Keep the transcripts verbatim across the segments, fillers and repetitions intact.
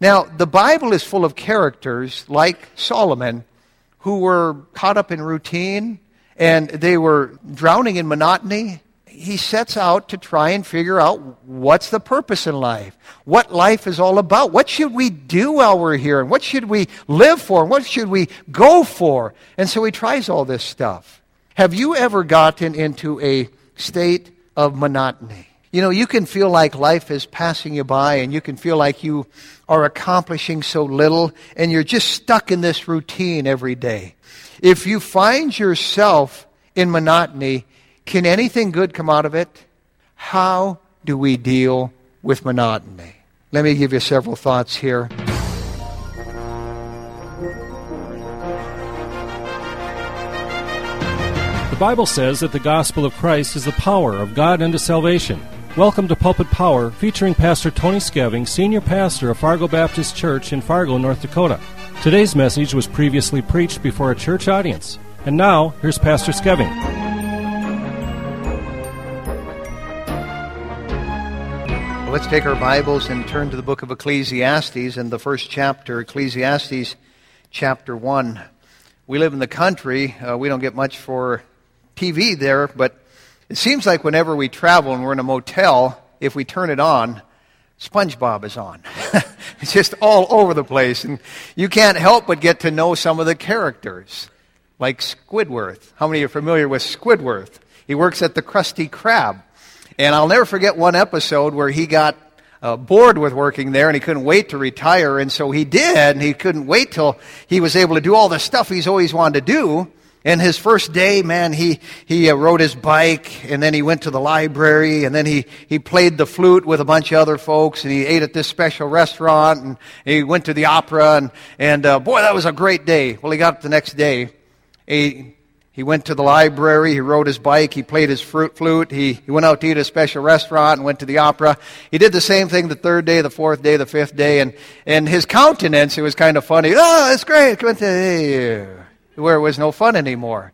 Now, the Bible is full of characters like Solomon who were caught up in routine and they were drowning in monotony. He sets out to try and figure out what's the purpose in life, what life is all about, what should we do while we're here, and what should we live for, and what should we go for. And so he tries all this stuff. Have you ever gotten into a state of monotony? You know, you can feel like life is passing you by, and you can feel like you are accomplishing so little, and you're just stuck in this routine every day. If you find yourself in monotony, can anything good come out of it? How do we deal with monotony? Let me give you several thoughts here. The Bible says that the gospel of Christ is the power of God unto salvation. Welcome to Pulpit Power, featuring Pastor Tony Skeving, Senior Pastor of Fargo Baptist Church in Fargo, North Dakota. Today's message was previously preached before a church audience. And now, here's Pastor Skeving. Let's take our Bibles and turn to the book of Ecclesiastes and the first chapter, Ecclesiastes chapter one. We live in the country. Uh, we don't get much for T V there, but it seems like whenever we travel and we're in a motel, if we turn it on, SpongeBob is on. It's just all over the place, and you can't help but get to know some of the characters, like Squidworth. How many are familiar with Squidworth? He works at the Krusty Krab. And I'll never forget one episode where he got uh, bored with working there and he couldn't wait to retire. And so he did, and he couldn't wait till he was able to do all the stuff he's always wanted to do. And his first day, man, he, he uh, rode his bike, and then he went to the library, and then he, he played the flute with a bunch of other folks, and he ate at this special restaurant, and he went to the opera, and, and uh, boy, that was a great day. Well, he got up the next day. He, He went to the library, he rode his bike, he played his fruit flute, he, he went out to eat at a special restaurant and went to the opera. He did the same thing the third day, the fourth day, the fifth day, and, and his countenance, it was kind of funny. Oh, that's great. Where it was no fun anymore.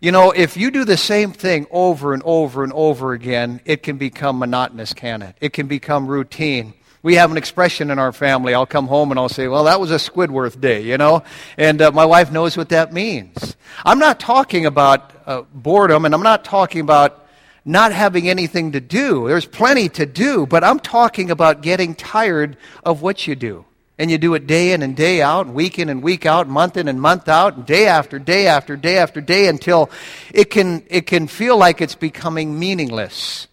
You know, if you do the same thing over and over and over again, it can become monotonous, can it? It can become routine. We have an expression in our family. I'll come home and I'll say, well, that was a Squidworth day, you know? And uh, my wife knows what that means. I'm not talking about uh, boredom, and I'm not talking about not having anything to do. There's plenty to do, but I'm talking about getting tired of what you do. And you do it day in and day out, and week in and week out, month in and month out, and day after day after day after day, until it can it can feel like it's becoming meaningless.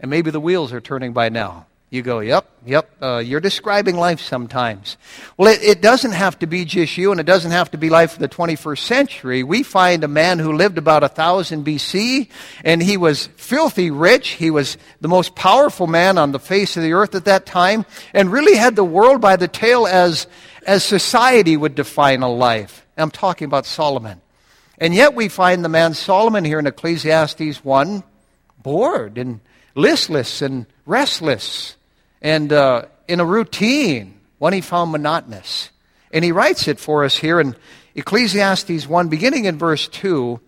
And maybe the wheels are turning by now. You go, yep, yep, uh, you're describing life sometimes. Well, it, it doesn't have to be just you, and it doesn't have to be life of the twenty-first century. We find a man who lived about one thousand B C, and he was filthy rich. He was the most powerful man on the face of the earth at that time, and really had the world by the tail as, as society would define a life. And I'm talking about Solomon. And yet we find the man Solomon here in Ecclesiastes one, bored and listless and restless. And uh, in a routine, one he found monotonous. And he writes it for us here in Ecclesiastes one, beginning in verse two.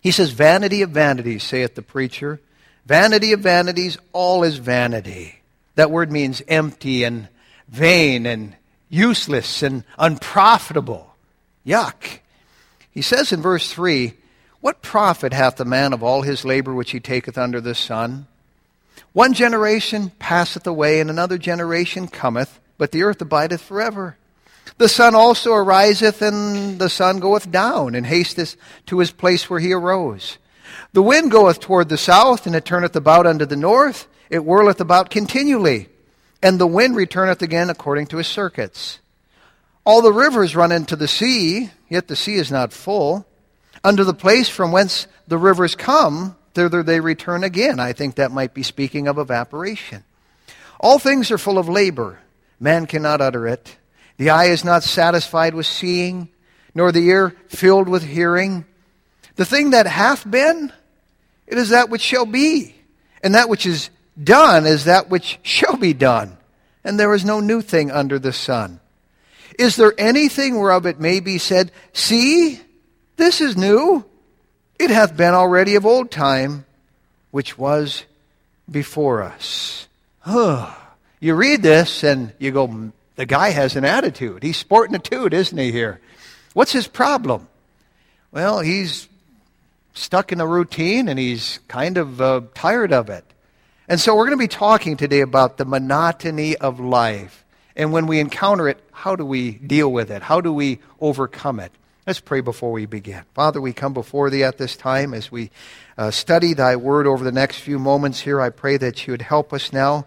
He says, vanity of vanities, saith the preacher. Vanity of vanities, all is vanity. That word means empty and vain and useless and unprofitable. Yuck. He says in verse three, what profit hath the man of all his labor which he taketh under the sun? One generation passeth away, and another generation cometh, but the earth abideth forever. The sun also ariseth, and the sun goeth down, and hasteth to his place where he arose. The wind goeth toward the south, and it turneth about unto the north. It whirleth about continually, and the wind returneth again according to his circuits. All the rivers run into the sea, yet the sea is not full. Unto the place from whence the rivers come, thither they return again. I think that might be speaking of evaporation. All things are full of labor. Man cannot utter it. The eye is not satisfied with seeing, nor the ear filled with hearing. The thing that hath been, it is that which shall be. And that which is done is that which shall be done. And there is no new thing under the sun. Is there anything whereof it may be said, see, this is new? It hath been already of old time, which was before us. Huh. You read this and you go, the guy has an attitude. He's sporting a toot, isn't he here? What's his problem? Well, he's stuck in a routine and he's kind of uh, tired of it. And so we're going to be talking today about the monotony of life. And when we encounter it, how do we deal with it? How do we overcome it? Let's pray before we begin. Father, we come before Thee at this time as we uh, study Thy Word over the next few moments here. I pray that You would help us now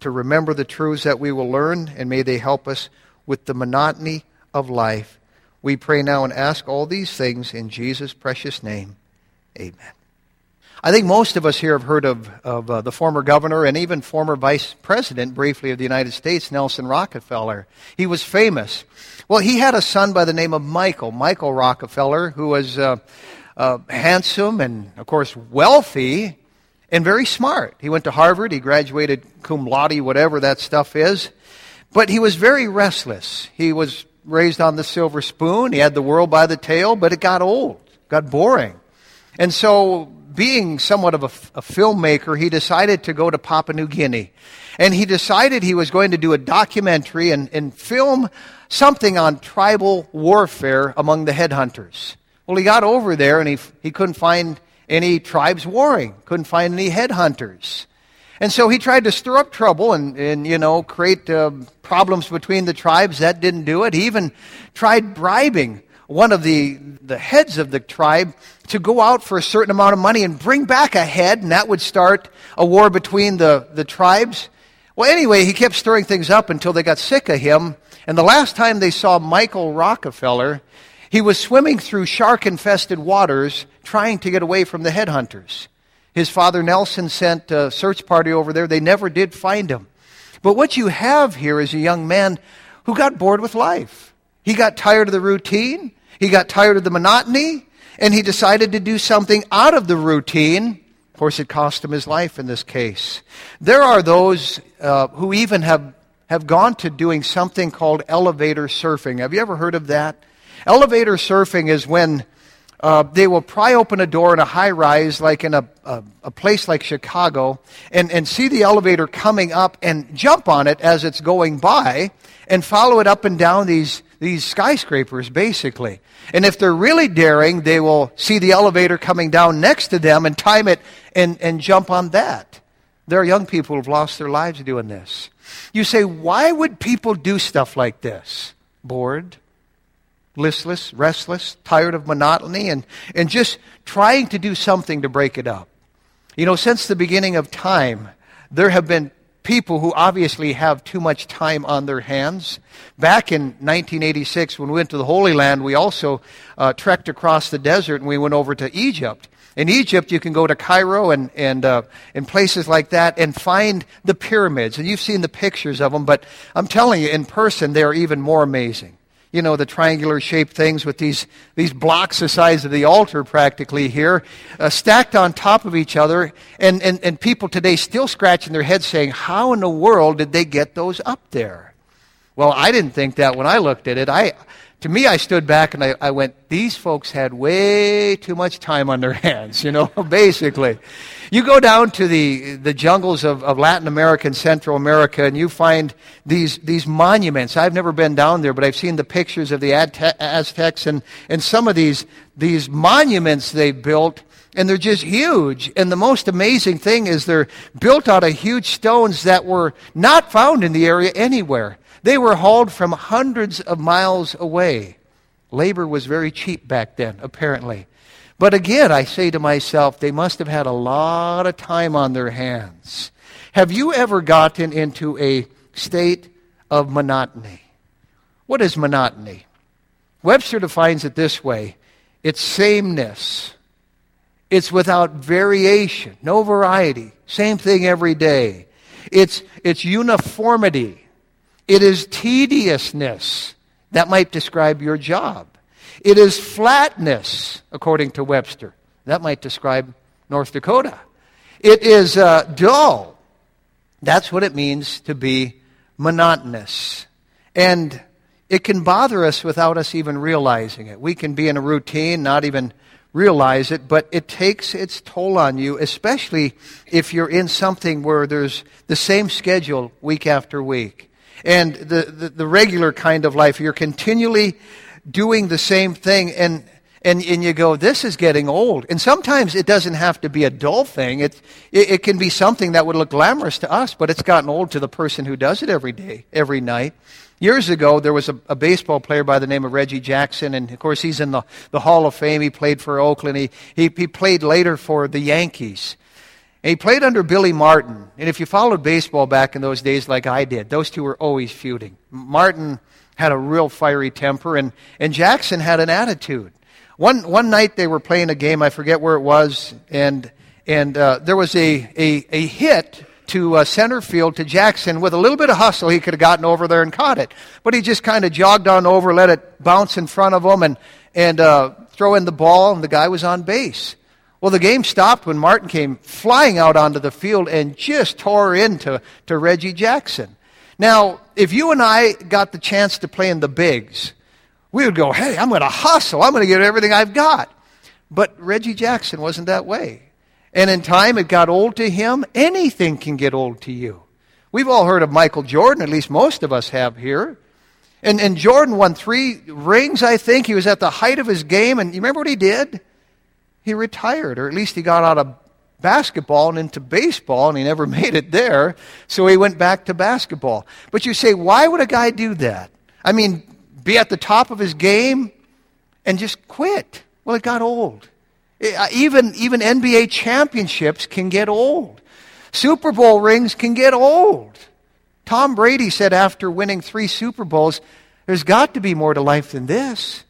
to remember the truths that we will learn, and may they help us with the monotony of life. We pray now and ask all these things in Jesus' precious name. Amen. I think most of us here have heard of, of uh, the former governor and even former vice president, briefly, of the United States, Nelson Rockefeller. He was famous. Well, he had a son by the name of Michael, Michael Rockefeller, who was uh, uh, handsome and, of course, wealthy and very smart. He went to Harvard. He graduated cum laude, whatever that stuff is. But he was very restless. He was raised on the silver spoon. He had the world by the tail, but it got old, got boring. And so, being somewhat of a, a filmmaker, he decided to go to Papua New Guinea. And he decided he was going to do a documentary and, and film something on tribal warfare among the headhunters. Well, he got over there and he he couldn't find any tribes warring, couldn't find any headhunters. And so he tried to stir up trouble and, and you know, create uh, problems between the tribes. That didn't do it. He even tried bribing one of the, the heads of the tribe to go out for a certain amount of money and bring back a head, and that would start a war between the, the tribes. Well, anyway, he kept stirring things up until they got sick of him, and the last time they saw Michael Rockefeller, he was swimming through shark-infested waters trying to get away from the headhunters. His father Nelson sent a search party over there. They never did find him. But what you have here is a young man who got bored with life. He got tired of the routine. He got tired of the monotony, and he decided to do something out of the routine. Of course, it cost him his life in this case. There are those uh, who even have, have gone to doing something called elevator surfing. Have you ever heard of that? Elevator surfing is when uh, they will pry open a door in a high-rise, like in a, a, a place like Chicago, and, and see the elevator coming up and jump on it as it's going by and follow it up and down these These skyscrapers, basically. And if they're really daring, they will see the elevator coming down next to them and time it and, and jump on that. There are young people who have lost their lives doing this. You say, why would people do stuff like this? Bored, listless, restless, tired of monotony, and, and just trying to do something to break it up. You know, since the beginning of time, there have been people who obviously have too much time on their hands. Back in nineteen eighty-six, when we went to the Holy Land, we also uh, trekked across the desert, and we went over to Egypt. In Egypt, you can go to Cairo and and, uh, and places like that and find the pyramids. And you've seen the pictures of them, but I'm telling you, in person, they are even more amazing. You know, the triangular-shaped things with these, these blocks the size of the altar practically here, uh, stacked on top of each other, and, and, and people today still scratching their heads saying, how in the world did they get those up there? Well, I didn't think that when I looked at it. I, to me, I stood back and I, I went, these folks had way too much time on their hands, you know, basically. You go down to the, the jungles of, of Latin America and Central America, and you find these these monuments. I've never been down there, but I've seen the pictures of the Aztecs and, and some of these, these monuments they built, and they're just huge. And the most amazing thing is they're built out of huge stones that were not found in the area anywhere. They were hauled from hundreds of miles away. Labor was very cheap back then, apparently. But again, I say to myself, they must have had a lot of time on their hands. Have you ever gotten into a state of monotony? What is monotony? Webster defines it this way. It's sameness. It's without variation, no variety. Same thing every day. It's, it's uniformity. It is tediousness. That might describe your job. It is flatness, according to Webster. That might describe North Dakota. It is uh, dull. That's what it means to be monotonous. And it can bother us without us even realizing it. We can be in a routine, not even realize it, but it takes its toll on you, especially if you're in something where there's the same schedule week after week. And the, the, the regular kind of life, you're continually doing the same thing, and, and and you go, this is getting old. And sometimes it doesn't have to be a dull thing. It, it it can be something that would look glamorous to us, but it's gotten old to the person who does it every day, every night. Years ago, there was a, a baseball player by the name of Reggie Jackson, and of course he's in the, the Hall of Fame. He played for Oakland. He, he he played later for the Yankees. And he played under Billy Martin. And if you followed baseball back in those days like I did, those two were always feuding. Martin had a real fiery temper, and, and Jackson had an attitude. One one night they were playing a game, I forget where it was, and and uh, there was a, a, a hit to uh, center field to Jackson. With a little bit of hustle, he could have gotten over there and caught it. But he just kind of jogged on over, let it bounce in front of him, and, and uh, throw in the ball, and the guy was on base. Well, the game stopped when Martin came flying out onto the field and just tore into to Reggie Jackson. Now, if you and I got the chance to play in the bigs, we would go, hey, I'm going to hustle. I'm going to get everything I've got. But Reggie Jackson wasn't that way. And in time, it got old to him. Anything can get old to you. We've all heard of Michael Jordan, at least most of us have here. And, and Jordan won three rings, I think. He was at the height of his game. And you remember what he did? He retired, or at least he got out of basketball and into baseball, and he never made it there, so he went back to basketball. But you say, why would a guy do that? I mean, be at the top of his game and just quit. Well, it got old. Even, even N B A championships can get old. Super Bowl rings can get old. Tom Brady said after winning three Super Bowls, there's got to be more to life than this.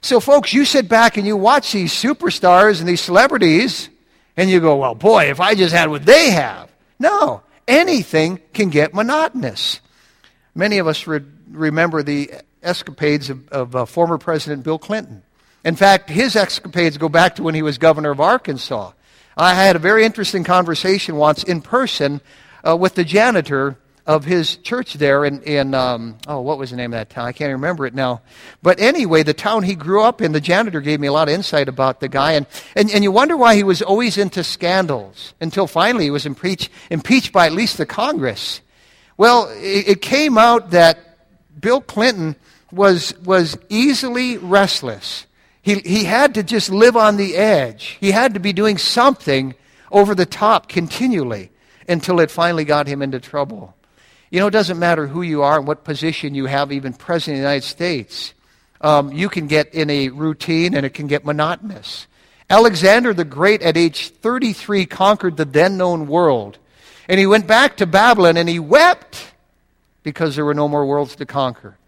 So folks, you sit back and you watch these superstars and these celebrities, and you go, well, boy, if I just had what they have. No, anything can get monotonous. Many of us re- remember the escapades of, of uh, former President Bill Clinton. In fact, his escapades go back to when he was governor of Arkansas. I had a very interesting conversation once in person uh, with the janitor of his church there in, in um, oh, what was the name of that town? I can't remember it now. But anyway, the town he grew up in, the janitor gave me a lot of insight about the guy. And, and, and you wonder why he was always into scandals until finally he was impeached, impeached by at least the Congress. Well, it, it came out that Bill Clinton was was easily restless. He He had to just live on the edge. He had to be doing something over the top continually until it finally got him into trouble. You know, it doesn't matter who you are and what position you have, even President of the United States. Um, you can get in a routine and it can get monotonous. Alexander the Great at age thirty-three conquered the then-known world. And he went back to Babylon and he wept because there were no more worlds to conquer.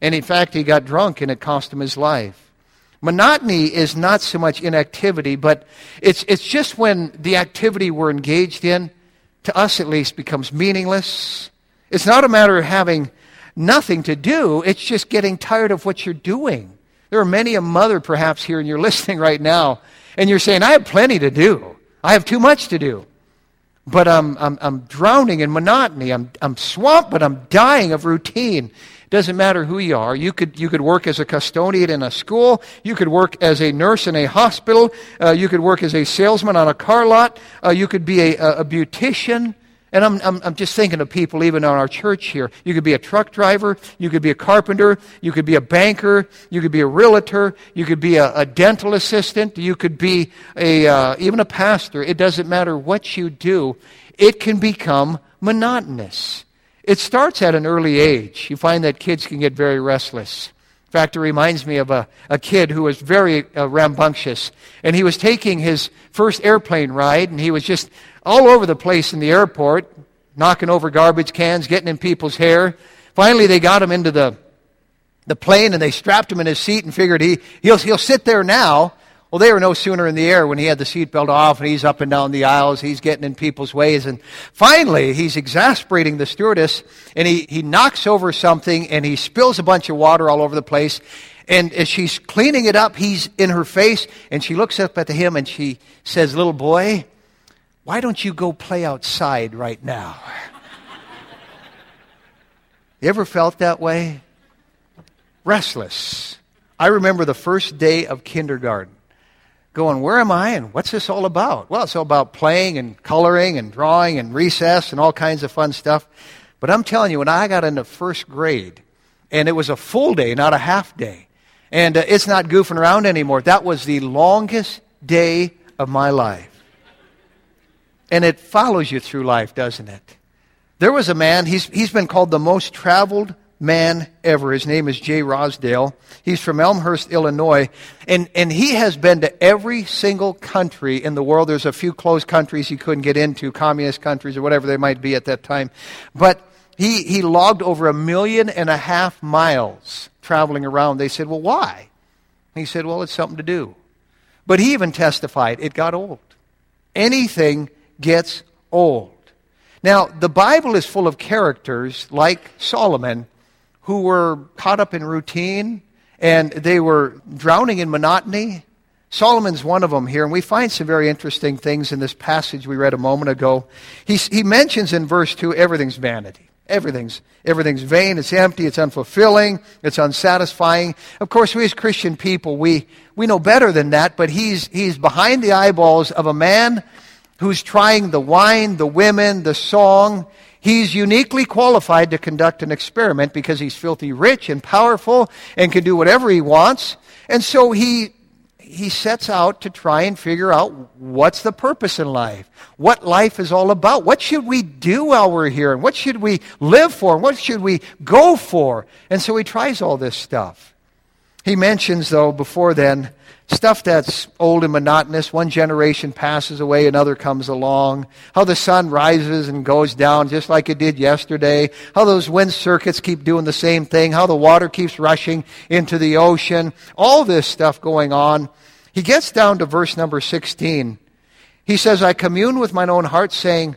And in fact, he got drunk and it cost him his life. Monotony is not so much inactivity, but it's it's just when the activity we're engaged in, to us at least, becomes meaningless. It's not a matter of having nothing to do. It's just getting tired of what you're doing. There are many a mother perhaps here, and you're listening right now, and you're saying, I have plenty to do. I have too much to do. But I'm, I'm, I'm drowning in monotony. I'm, I'm swamped, but I'm dying of routine. It doesn't matter who you are. You could, you could work as a custodian in a school. You could work as a nurse in a hospital. Uh, you could work as a salesman on a car lot. Uh, you could be a, a, a beautician. And I'm, I'm I'm just thinking of people even on our church here. You could be a truck driver. You could be a carpenter. You could be a banker. You could be a realtor. You could be a, a dental assistant. You could be a uh, even a pastor. It doesn't matter what you do. It can become monotonous. It starts at an early age. You find that kids can get very restless. In fact, it reminds me of a, a kid who was very uh, rambunctious. And he was taking his first airplane ride, and he was just all over the place in the airport, knocking over garbage cans, getting in people's hair. Finally, they got him into the the plane, and they strapped him in his seat and figured he, he'll, he'll sit there now. Well, they were no sooner in the air when he had the seatbelt off, and he's up and down the aisles, he's getting in people's ways, and finally, he's exasperating the stewardess, and he, he knocks over something, and he spills a bunch of water all over the place, and as she's cleaning it up, he's in her face, and she looks up at him, and she says, little boy, why don't you go play outside right now? You ever felt that way? Restless. I remember the first day of kindergarten. going, where am I and what's this all about? Well, it's all about playing and coloring and drawing and recess and all kinds of fun stuff. But I'm telling you, when I got into first grade, and it was a full day, not a half day, and uh, it's not goofing around anymore. That was the longest day of my life. And it follows you through life, doesn't it? There was a man, he's he's been called the most traveled man ever. His name is Jay Rosdale. He's from Elmhurst, Illinois. And, and he has been to every single country in the world. There's a few closed countries he couldn't get into, communist countries or whatever they might be at that time. But he, he logged over a million and a half miles traveling around. They said, well, why? And he said, well, it's something to do. But he even testified, it got old. Anything gets old. Now, the Bible is full of characters like Solomon who were caught up in routine, and they were drowning in monotony. Solomon's one of them here, and we find some very interesting things in this passage we read a moment ago. He, he mentions in verse two, everything's vanity. Everything's, everything's vain, it's empty, it's unfulfilling, it's unsatisfying. Of course, we as Christian people, we, we know better than that, but he's, he's behind the eyeballs of a man who's trying the wine, the women, the song. He's uniquely qualified to conduct an experiment because he's filthy rich and powerful and can do whatever he wants. And so he he sets out to try and figure out what's the purpose in life, what life is all about, what should we do while we're here, and what should we live for, and what should we go for. And so he tries all this stuff. He mentions, though, before then, stuff that's old and monotonous. One generation passes away, another comes along. How the sun rises and goes down just like it did yesterday. How those wind circuits keep doing the same thing. How the water keeps rushing into the ocean. All this stuff going on. He gets down to verse number sixteen. He says, I commune with mine own heart, saying,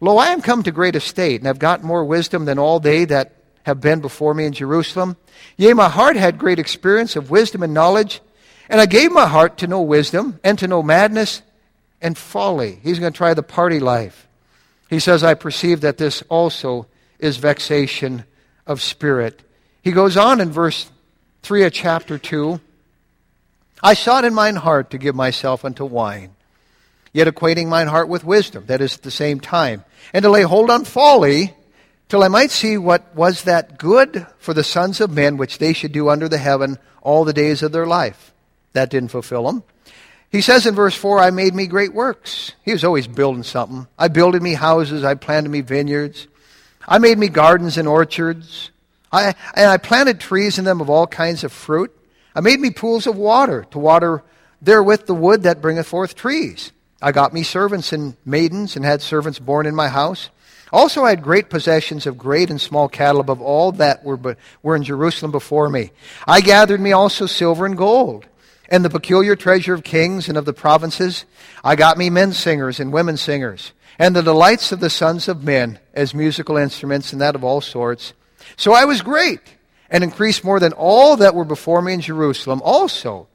Lo, I am come to great estate, and have gotten more wisdom than all they that have been before me in Jerusalem. Yea, my heart had great experience of wisdom and knowledge, and I gave my heart to know wisdom, and to know madness and folly. He's going to try the party life. He says, I perceive that this also is vexation of spirit. He goes on in verse three of chapter two. I sought in mine heart to give myself unto wine, yet acquainting mine heart with wisdom, that is at the same time, and to lay hold on folly, till I might see what was that good for the sons of men, which they should do under the heaven all the days of their life. That didn't fulfill them. He says in verse four, I made me great works. He was always building something. I builded me houses. I planted me vineyards. I made me gardens and orchards. I, and I planted trees in them of all kinds of fruit. I made me pools of water, to water therewith the wood that bringeth forth trees. I got me servants and maidens, and had servants born in my house. Also I had great possessions of great and small cattle above all that were, be, were in Jerusalem before me. I gathered me also silver and gold, and the peculiar treasure of kings and of the provinces. I got me men singers and women singers, and the delights of the sons of men as musical instruments, and that of all sorts. So I was great, and increased more than all that were before me in Jerusalem. Also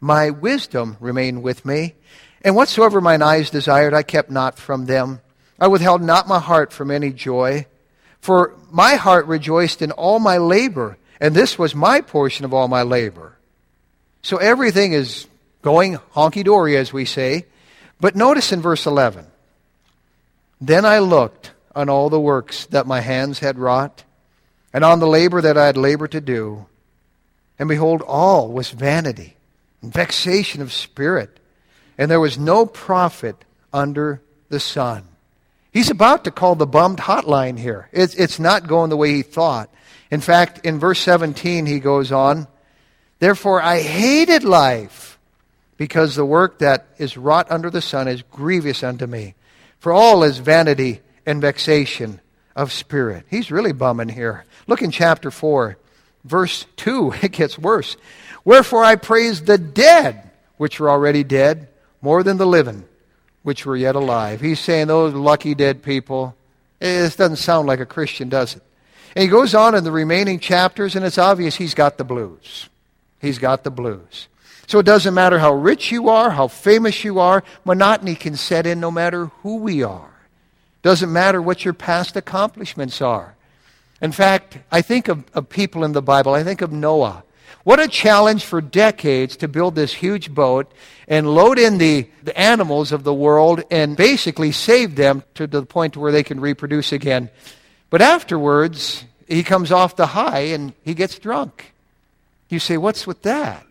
my wisdom remained with me, and whatsoever mine eyes desired I kept not from them. I withheld not my heart from any joy, for my heart rejoiced in all my labor, and this was my portion of all my labor. So everything is going honky-dory, as we say. But notice in verse eleven, Then I looked on all the works that my hands had wrought, and on the labor that I had labored to do, and behold, all was vanity, and vexation of spirit, and there was no profit under the sun. He's about to call the bummed hotline here. It's, it's not going the way he thought. In fact, in verse seventeen, he goes on, Therefore I hated life, because the work that is wrought under the sun is grievous unto me. For all is vanity and vexation of spirit. He's really bumming here. Look in chapter four, verse two. It gets worse. Wherefore I praise the dead, which were already dead, more than the living, which were yet alive. He's saying, those lucky dead people. This doesn't sound like a Christian, does it? And he goes on in the remaining chapters, and it's obvious he's got the blues. He's got the blues. So it doesn't matter how rich you are, how famous you are, monotony can set in no matter who we are. Doesn't matter what your past accomplishments are. In fact, I think of, of people in the Bible. I think of Noah. What a challenge for decades to build this huge boat and load in the, the animals of the world and basically save them to the point where they can reproduce again. But afterwards, he comes off the high and he gets drunk. You say, what's with that?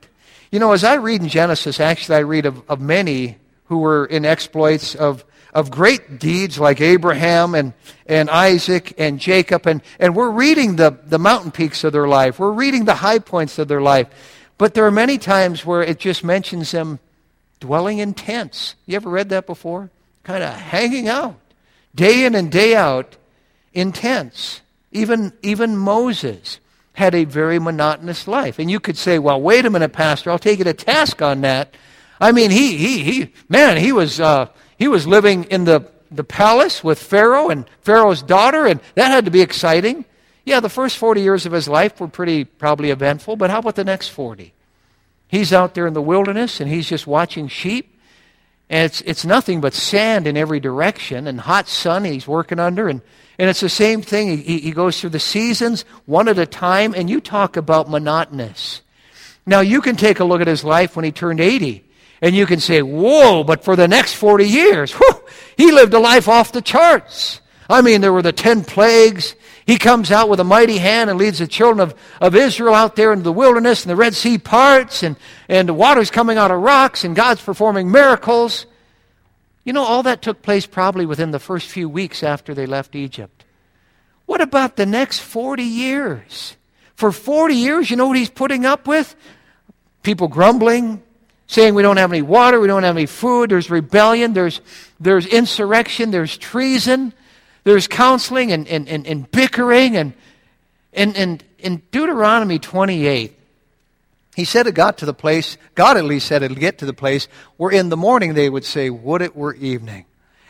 You know, as I read in Genesis, actually I read of, of many who were in exploits of, of great deeds like Abraham and, and Isaac and Jacob. And, and we're reading the, the mountain peaks of their life. We're reading the high points of their life. But there are many times where it just mentions them dwelling in tents. You ever read that before? Kind of hanging out, day in and day out, in tents. Even, even Moses had a very monotonous life. And you could say, well, wait a minute, Pastor, I'll take you to task on that. I mean, he, he, he, man, he was, uh, he was living in the, the palace with Pharaoh and Pharaoh's daughter, and that had to be exciting. Yeah, the first forty years of his life were pretty, probably eventful, but how about the next forty? He's out there in the wilderness, and he's just watching sheep, and it's, it's nothing but sand in every direction, and hot sun he's working under, and, and it's the same thing. He, he goes through the seasons one at a time, and you talk about monotonous. Now, you can take a look at his life when he turned eighty, and you can say, whoa, but for the next forty years, whew, he lived a life off the charts. I mean, there were the ten plagues. He comes out with a mighty hand and leads the children of, of Israel out there into the wilderness, and the Red Sea parts, and, and the water's coming out of rocks, and God's performing miracles. You know, all that took place probably within the first few weeks after they left Egypt. What about the next forty years? For forty years, you know what he's putting up with? People grumbling, saying we don't have any water, we don't have any food, there's rebellion, there's there's insurrection, there's treason, there's counseling and, and, and, and bickering. And in and, and Deuteronomy twenty-eight, he said it got to the place, God at least said it would get to the place, where in the morning they would say, would it were evening.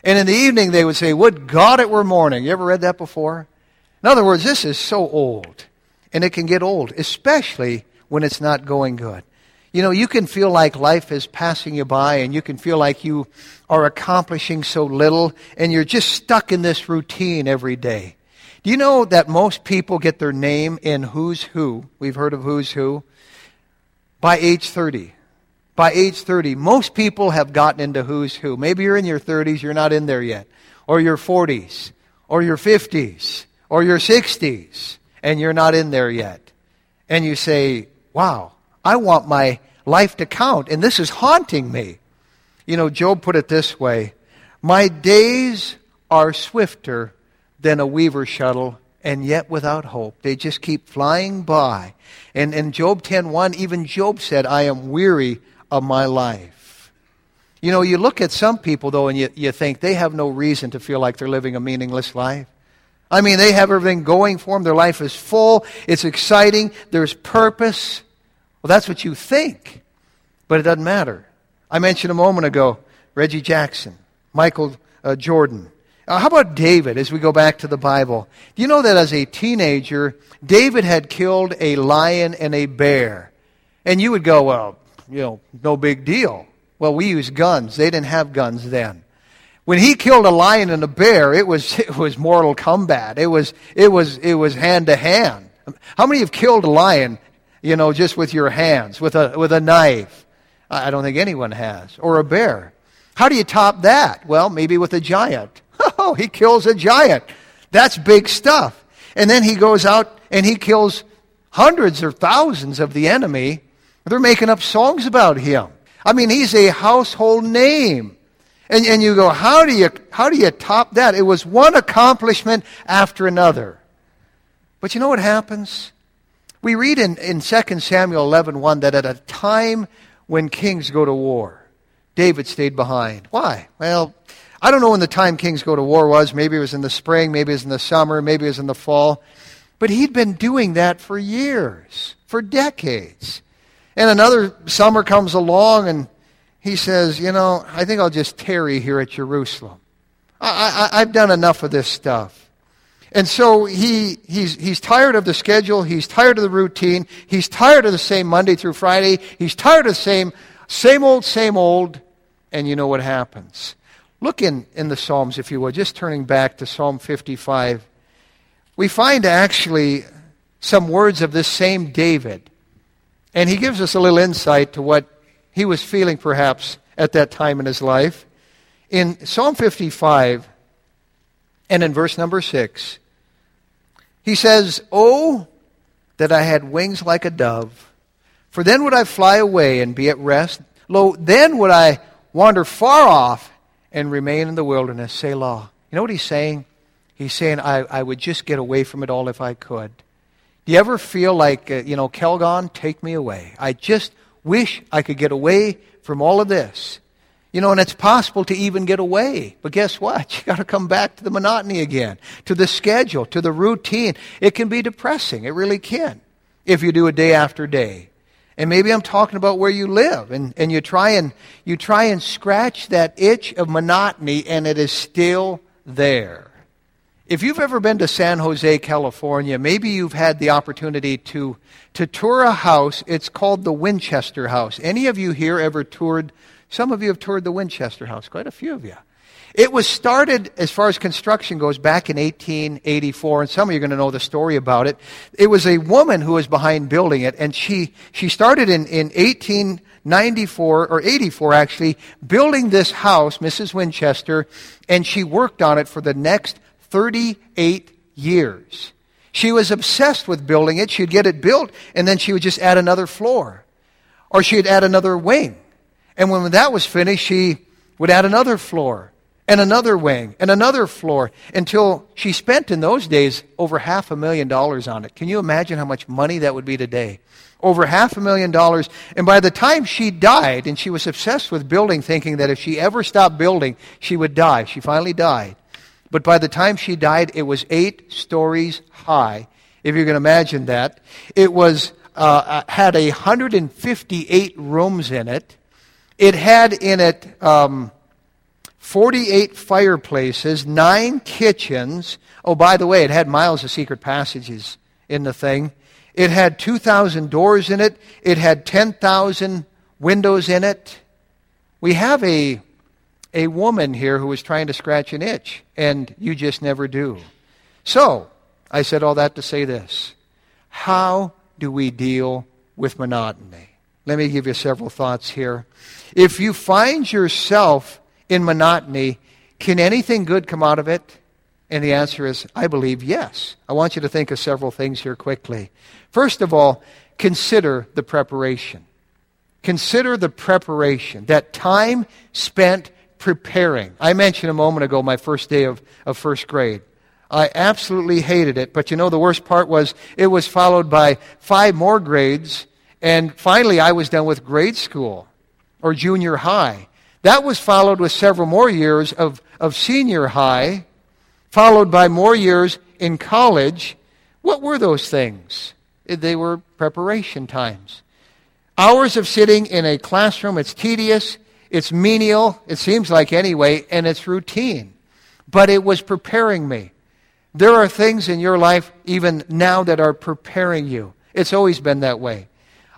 And in the evening they would say, would God it were morning. You ever read that before? In other words, this is so old, and it can get old, especially when it's not going good. You know, you can feel like life is passing you by, and you can feel like you are accomplishing so little, and you're just stuck in this routine every day. Do you know that most people get their name in Who's Who? We've heard of Who's Who. By age thirty. By age thirty, most people have gotten into Who's Who. Maybe you're in your thirties, you're not in there yet. Or your forties. Or your fifties. Or your sixties. And you're not in there yet. And you say, wow, I want my life to count, and this is haunting me. You know, Job put it this way, my days are swifter than a weaver shuttle, and yet without hope. They just keep flying by. And in Job ten one, even Job said, I am weary of my life. You know, you look at some people, though, and you, you think they have no reason to feel like they're living a meaningless life. I mean, they have everything going for them. Their life is full. It's exciting. There's purpose. Well, that's what you think, but it doesn't matter. I mentioned a moment ago, Reggie Jackson, Michael uh, Jordan. Uh, how about David as we go back to the Bible? Do you know that as a teenager, David had killed a lion and a bear? And you would go, well, you know, no big deal. Well, we use guns. They didn't have guns then. When he killed a lion and a bear, it was it was mortal combat. It was it was it was hand to hand. How many have killed a lion? You know, just with your hands, with a with a knife. I don't think anyone has. Or a bear. How do you top that? Well, maybe with a giant. Oh, he kills a giant. That's big stuff. And then he goes out and he kills hundreds or thousands of the enemy. They're making up songs about him. I mean, he's a household name. And and you go, how do you how do you top that? It was one accomplishment after another. But you know what happens? We read in, in Second Samuel eleven one that at a time when kings go to war, David stayed behind. Why? Well, I don't know when the time kings go to war was. Maybe it was in the spring, maybe it was in the summer, maybe it was in the fall. But he'd been doing that for years, for decades. And another summer comes along and he says, you know, I think I'll just tarry here at Jerusalem. I, I, I've done enough of this stuff. And so he he's he's tired of the schedule, he's tired of the routine, he's tired of the same Monday through Friday, he's tired of the same, same old, same old, and you know what happens. Look in, in the Psalms, if you will, just turning back to Psalm fifty-five. We find actually some words of this same David And he gives us a little insight to what he was feeling perhaps at that time in his life. In Psalm fifty-five and in verse number six, he says, "Oh, that I had wings like a dove, for then would I fly away and be at rest. Lo, then would I wander far off and remain in the wilderness, Selah." You know what he's saying? He's saying, I, I would just get away from it all if I could. Do you ever feel like, uh, you know, Kelgon, take me away. I just wish I could get away from all of this. You know, and it's possible to even get away. But guess what? You got to come back to the monotony again, to the schedule, to the routine. It can be depressing. It really can, if you do it day after day. And maybe I'm talking about where you live, and, and you try and you try and scratch that itch of monotony, and it is still there. If you've ever been to San Jose, California, maybe you've had the opportunity to, to tour a house. It's called the Winchester House. Any of you here ever toured? Some of you have toured the Winchester House, quite a few of you. It was started, as far as construction goes, back in eighteen eighty-four, and some of you are going to know the story about it. It was a woman who was behind building it, and she, she started in, in eighteen ninety-four, or eighty-four actually, building this house, Missus Winchester, and she worked on it for the next thirty-eight years. She was obsessed with building it. She'd get it built, and then she would just add another floor, or she'd add another wing. And when that was finished, she would add another floor, and another wing, and another floor, until she spent in those days over half a million dollars on it. Can you imagine how much money that would be today? Over half a million dollars. And by the time she died, and she was obsessed with building, thinking that if she ever stopped building, she would die. She finally died. But by the time she died, it was eight stories high, if you can imagine that. It was uh, had one hundred fifty-eight rooms in it. It had in it um, forty-eight fireplaces, nine kitchens. Oh, by the way, it had miles of secret passages in the thing. It had two thousand doors in it. It had ten thousand windows in it. We have a a woman here who was trying to scratch an itch, and you just never do. So, I said all that to say this. How do we deal with monotony? Let me give you several thoughts here. If you find yourself in monotony, can anything good come out of it? And the answer is, I believe, yes. I want you to think of several things here quickly. First of all, consider the preparation. Consider the preparation, that time spent preparing. I mentioned a moment ago my first day of, of first grade. I absolutely hated it, but you know the worst part was it was followed by five more grades. And finally, I was done with grade school or junior high. That was followed with several more years of, of senior high, followed by more years in college. What were those things? They were preparation times. Hours of sitting in a classroom. It's tedious. It's menial. It seems like anyway, and it's routine. But it was preparing me. There are things in your life even now that are preparing you. It's always been that way.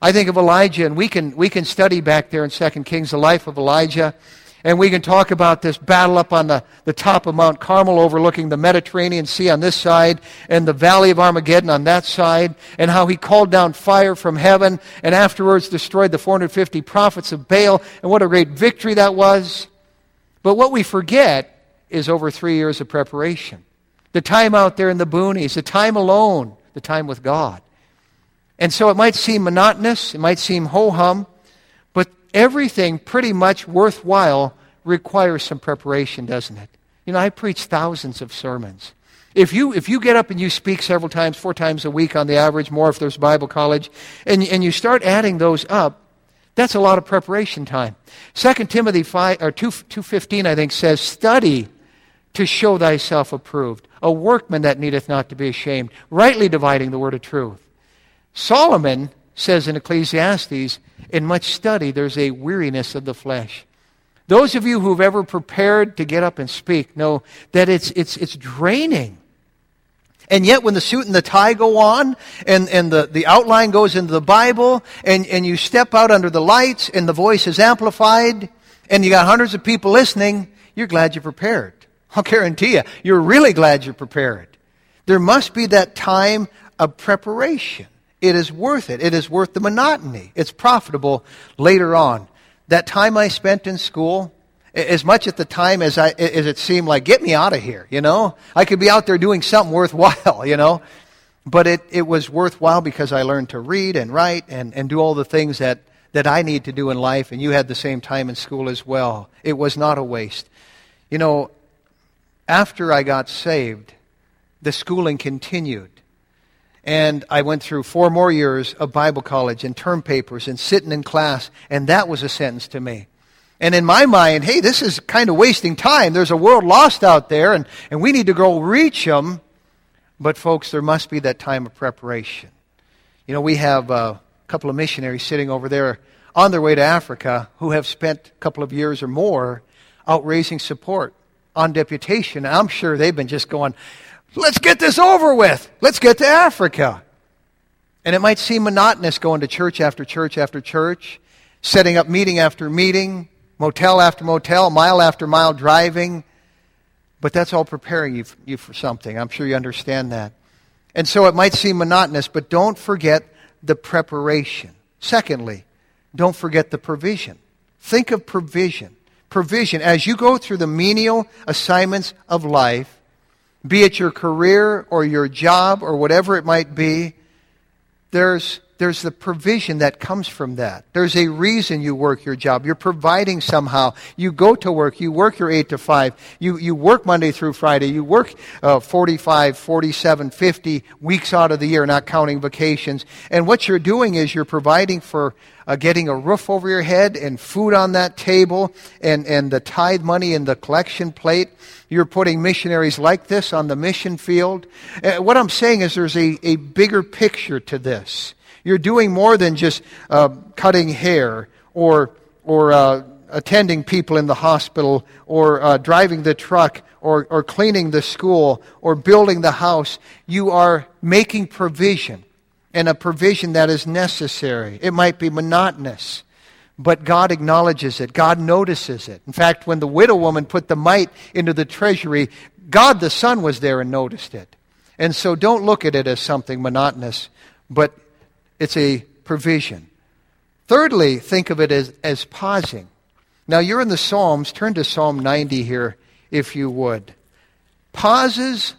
I think of Elijah, and we can we can study back there in Second Kings, the life of Elijah, and we can talk about this battle up on the, the top of Mount Carmel overlooking the Mediterranean Sea on this side and the Valley of Armageddon on that side, and how he called down fire from heaven and afterwards destroyed the four hundred fifty prophets of Baal, and what a great victory that was. But what we forget is over three years of preparation. The time out there in the boonies, the time alone, the time with God. And so it might seem monotonous, it might seem ho-hum, but everything pretty much worthwhile requires some preparation, doesn't it? You know, I preach thousands of sermons. If you if you get up and you speak several times, four times a week on the average, more if there's Bible college, and, and you start adding those up, that's a lot of preparation time. Second Timothy five, or two, two fifteen, I think, says, "Study to show thyself approved, a workman that needeth not to be ashamed, rightly dividing the word of truth." Solomon says in Ecclesiastes, "In much study there's a weariness of the flesh." Those of you who've ever prepared to get up and speak know that it's it's it's draining. And yet when the suit and the tie go on, and, and the, the outline goes into the Bible, and, and you step out under the lights, and the voice is amplified, and you got hundreds of people listening, you're glad you prepared. I'll guarantee you, you're really glad you prepared. There must be that time of preparation. It is worth it. It is worth the monotony. It's profitable later on. That time I spent in school, as much at the time as I as it seemed like, get me out of here, you know? I could be out there doing something worthwhile, you know? But it, it was worthwhile because I learned to read and write and, and do all the things that, that I need to do in life, and you had the same time in school as well. It was not a waste. You know, after I got saved, the schooling continued. And I went through four more years of Bible college and term papers and sitting in class, and that was a sentence to me. And in my mind, hey, this is kind of wasting time. There's a world lost out there, and, and we need to go reach them. But folks, there must be that time of preparation. You know, we have a couple of missionaries sitting over there on their way to Africa who have spent a couple of years or more out raising support on deputation. I'm sure they've been just going, let's get this over with. Let's get to Africa. And it might seem monotonous going to church after church after church, setting up meeting after meeting, motel after motel, mile after mile driving. But that's all preparing you, you for something. I'm sure you understand that. And so it might seem monotonous, but don't forget the preparation. Secondly, don't forget the provision. Think of provision. Provision, as you go through the menial assignments of life, be it your career or your job or whatever it might be, there's There's the provision that comes from that. There's a reason you work your job. You're providing somehow. You go to work. You work your eight to five. You you work Monday through Friday. You work uh, forty-five, forty-seven, fifty weeks out of the year, not counting vacations. And what you're doing is you're providing for uh, getting a roof over your head and food on that table and, and the tithe money in the collection plate. You're putting missionaries like this on the mission field. Uh, what I'm saying is there's a, a bigger picture to this. You're doing more than just uh, cutting hair or or uh, attending people in the hospital or uh, driving the truck or, or cleaning the school or building the house. You are making provision, and a provision that is necessary. It might be monotonous, but God acknowledges it. God notices it. In fact, when the widow woman put the mite into the treasury, God the Son was there and noticed it. And so don't look at it as something monotonous, but it's a provision. Thirdly, think of it as, as pausing. Now, you're in the Psalms. Turn to Psalm ninety here, if you would. Pauses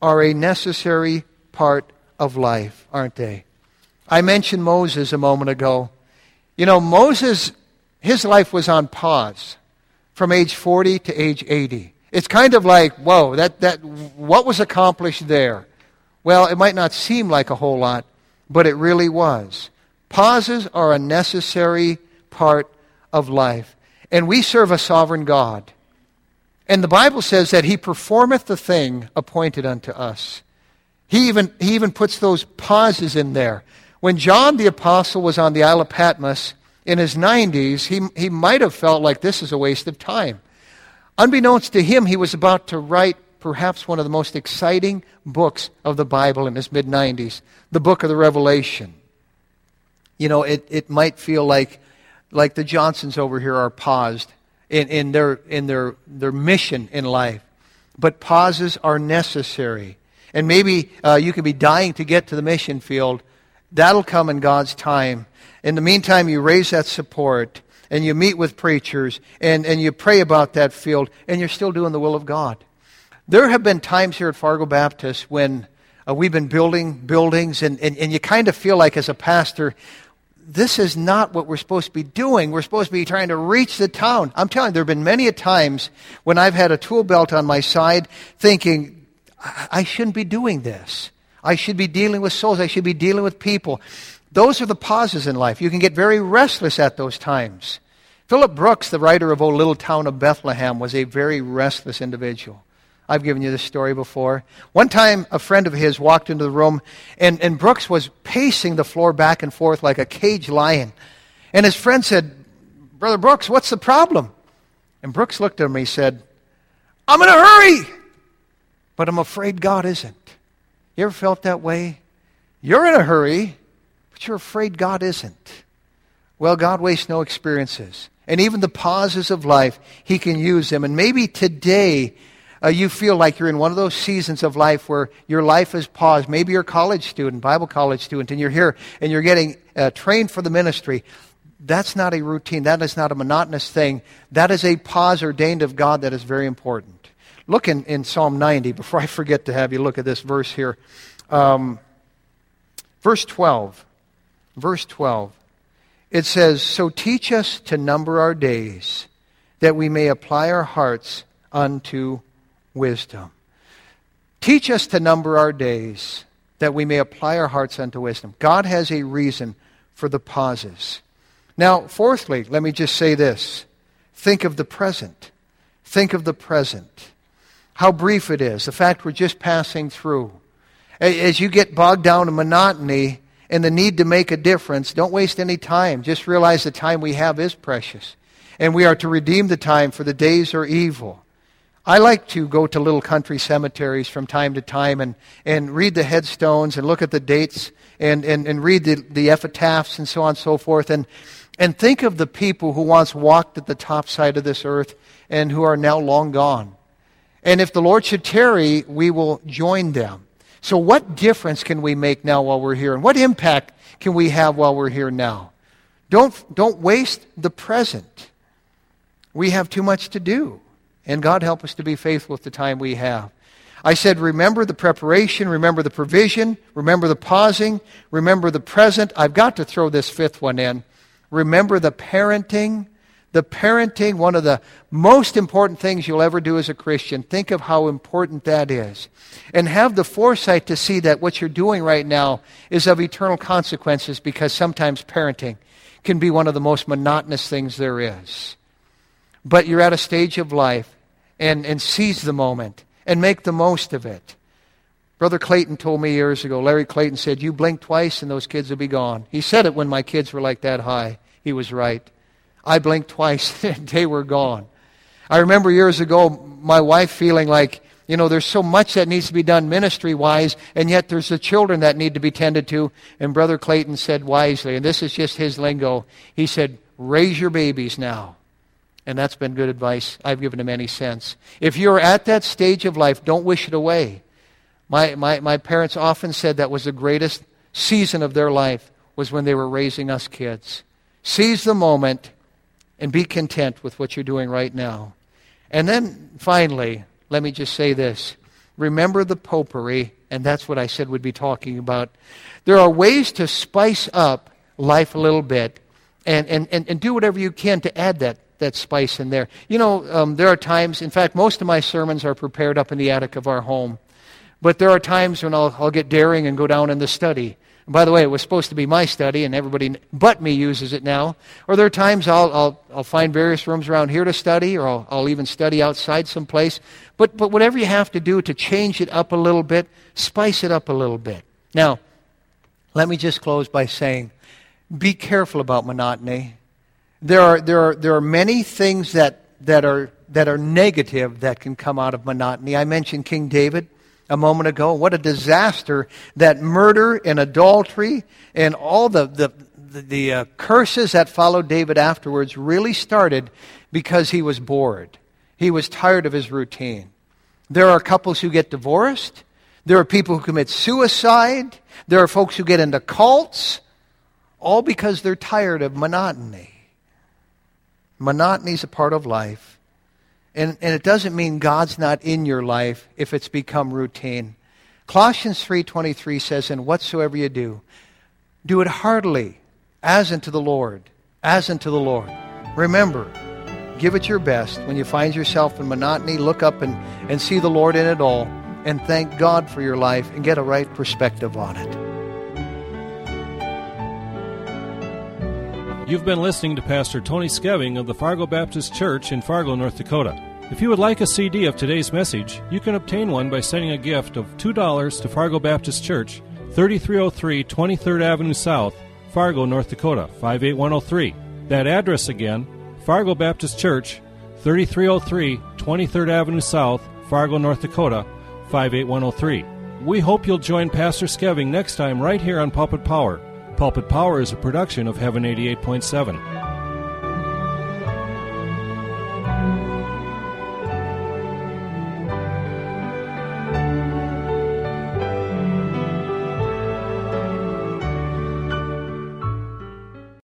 are a necessary part of life, aren't they? I mentioned Moses a moment ago. You know, Moses, his life was on pause from age forty to age eighty. It's kind of like, whoa, that, that what was accomplished there? Well, it might not seem like a whole lot, but it really was. Pauses are a necessary part of life. And we serve a sovereign God. And the Bible says that he performeth the thing appointed unto us. He even, he even puts those pauses in there. When John the Apostle was on the Isle of Patmos in his nineties, he, he might have felt like this is a waste of time. Unbeknownst to him, he was about to write perhaps one of the most exciting books of the Bible in his mid-nineties, the book of the Revelation. You know, it, it might feel like like the Johnsons over here are paused in, in their in their their mission in life. But pauses are necessary. And maybe uh, you could be dying to get to the mission field. That'll come in God's time. In the meantime, you raise that support, and you meet with preachers, and, and you pray about that field, and you're still doing the will of God. There have been times here at Fargo Baptist when uh, we've been building buildings and, and, and you kind of feel like as a pastor, this is not what we're supposed to be doing. We're supposed to be trying to reach the town. I'm telling you, there have been many a times when I've had a tool belt on my side thinking, I, I shouldn't be doing this. I should be dealing with souls. I should be dealing with people. Those are the pauses in life. You can get very restless at those times. Philip Brooks, the writer of O Little Town of Bethlehem, was a very restless individual. I've given you this story before. One time, a friend of his walked into the room, and, and Brooks was pacing the floor back and forth like a caged lion. And his friend said, "Brother Brooks, what's the problem?" And Brooks looked at him and he said, "I'm in a hurry, but I'm afraid God isn't." You ever felt that way? You're in a hurry, but you're afraid God isn't. Well, God wastes no experiences. And even the pauses of life, he can use them. And maybe today, uh, you feel like you're in one of those seasons of life where your life is paused. Maybe you're a college student, Bible college student, and you're here and you're getting uh, trained for the ministry. That's not a routine. That is not a monotonous thing. That is a pause ordained of God that is very important. Look in, in Psalm ninety, before I forget to have you look at this verse here. Um, verse twelve. Verse twelve. It says, "So teach us to number our days, that we may apply our hearts unto wisdom." Teach us to number our days, that we may apply our hearts unto wisdom. God has a reason for the pauses. Now, fourthly, let me just say this. Think of the present. Think of the present. How brief it is. The fact we're just passing through. As you get bogged down in monotony and the need to make a difference, don't waste any time. Just realize the time we have is precious. And we are to redeem the time, for the days are evil. I like to go to little country cemeteries from time to time and, and read the headstones and look at the dates and, and, and read the, the epitaphs and so on and so forth. And, and think of the people who once walked at the top side of this earth and who are now long gone. And if the Lord should tarry, we will join them. So what difference can we make now while we're here? And what impact can we have while we're here now? Don't, don't waste the present. We have too much to do. And God help us to be faithful with the time we have. I said, remember the preparation, remember the provision, remember the pausing, remember the present. I've got to throw this fifth one in. Remember the parenting. The parenting, one of the most important things you'll ever do as a Christian. Think of how important that is. And have the foresight to see that what you're doing right now is of eternal consequences, because sometimes parenting can be one of the most monotonous things there is. But you're at a stage of life, and, and seize the moment and make the most of it. Brother Clayton told me years ago, Larry Clayton said, "You blink twice and those kids will be gone." He said it when my kids were like that high. He was right. I blinked twice and they were gone. I remember years ago my wife feeling like, you know, there's so much that needs to be done ministry-wise, and yet there's the children that need to be tended to. And Brother Clayton said wisely, and this is just his lingo, he said, "Raise your babies now." And that's been good advice I've given him any since. If you're at that stage of life, don't wish it away. My, my, my parents often said that was the greatest season of their life, was when they were raising us kids. Seize the moment and be content with what you're doing right now. And then finally, let me just say this. Remember the potpourri, and that's what I said we'd be talking about. There are ways to spice up life a little bit and, and, and, and do whatever you can to add that, that spice in there. You know, um, there are times, in fact, most of my sermons are prepared up in the attic of our home. But there are times when I'll, I'll get daring and go down in the study. By the way, it was supposed to be my study, and everybody but me uses it now. Or there are times I'll I'll, I'll find various rooms around here to study, or I'll, I'll even study outside someplace. But but whatever you have to do to change it up a little bit, spice it up a little bit. Now, let me just close by saying, be careful about monotony. There are there are there are many things that that are that are negative that can come out of monotony. I mentioned King David a moment ago. What a disaster that murder and adultery and all the the, the, the uh, curses that followed David afterwards really started because he was bored. He was tired of his routine. There are couples who get divorced. There are people who commit suicide. There are folks who get into cults, all because they're tired of monotony. Monotony is a part of life. And, and it doesn't mean God's not in your life if it's become routine. Colossians three twenty-three says, "And whatsoever you do, do it heartily, as unto the Lord, as unto the Lord." Remember, give it your best. When you find yourself in monotony, look up and, and see the Lord in it all, and thank God for your life and get a right perspective on it. You've been listening to Pastor Tony Skeving of the Fargo Baptist Church in Fargo, North Dakota. If you would like a C D of today's message, you can obtain one by sending a gift of two dollars to Fargo Baptist Church, thirty-three oh three twenty-third Avenue South, Fargo, North Dakota, five eight one oh three. That address again, Fargo Baptist Church, thirty-three oh three twenty-third Avenue South, Fargo, North Dakota, five eight one oh three. We hope you'll join Pastor Skeving next time right here on Pulpit Power. Pulpit Power is a production of Heaven eighty-eight point seven.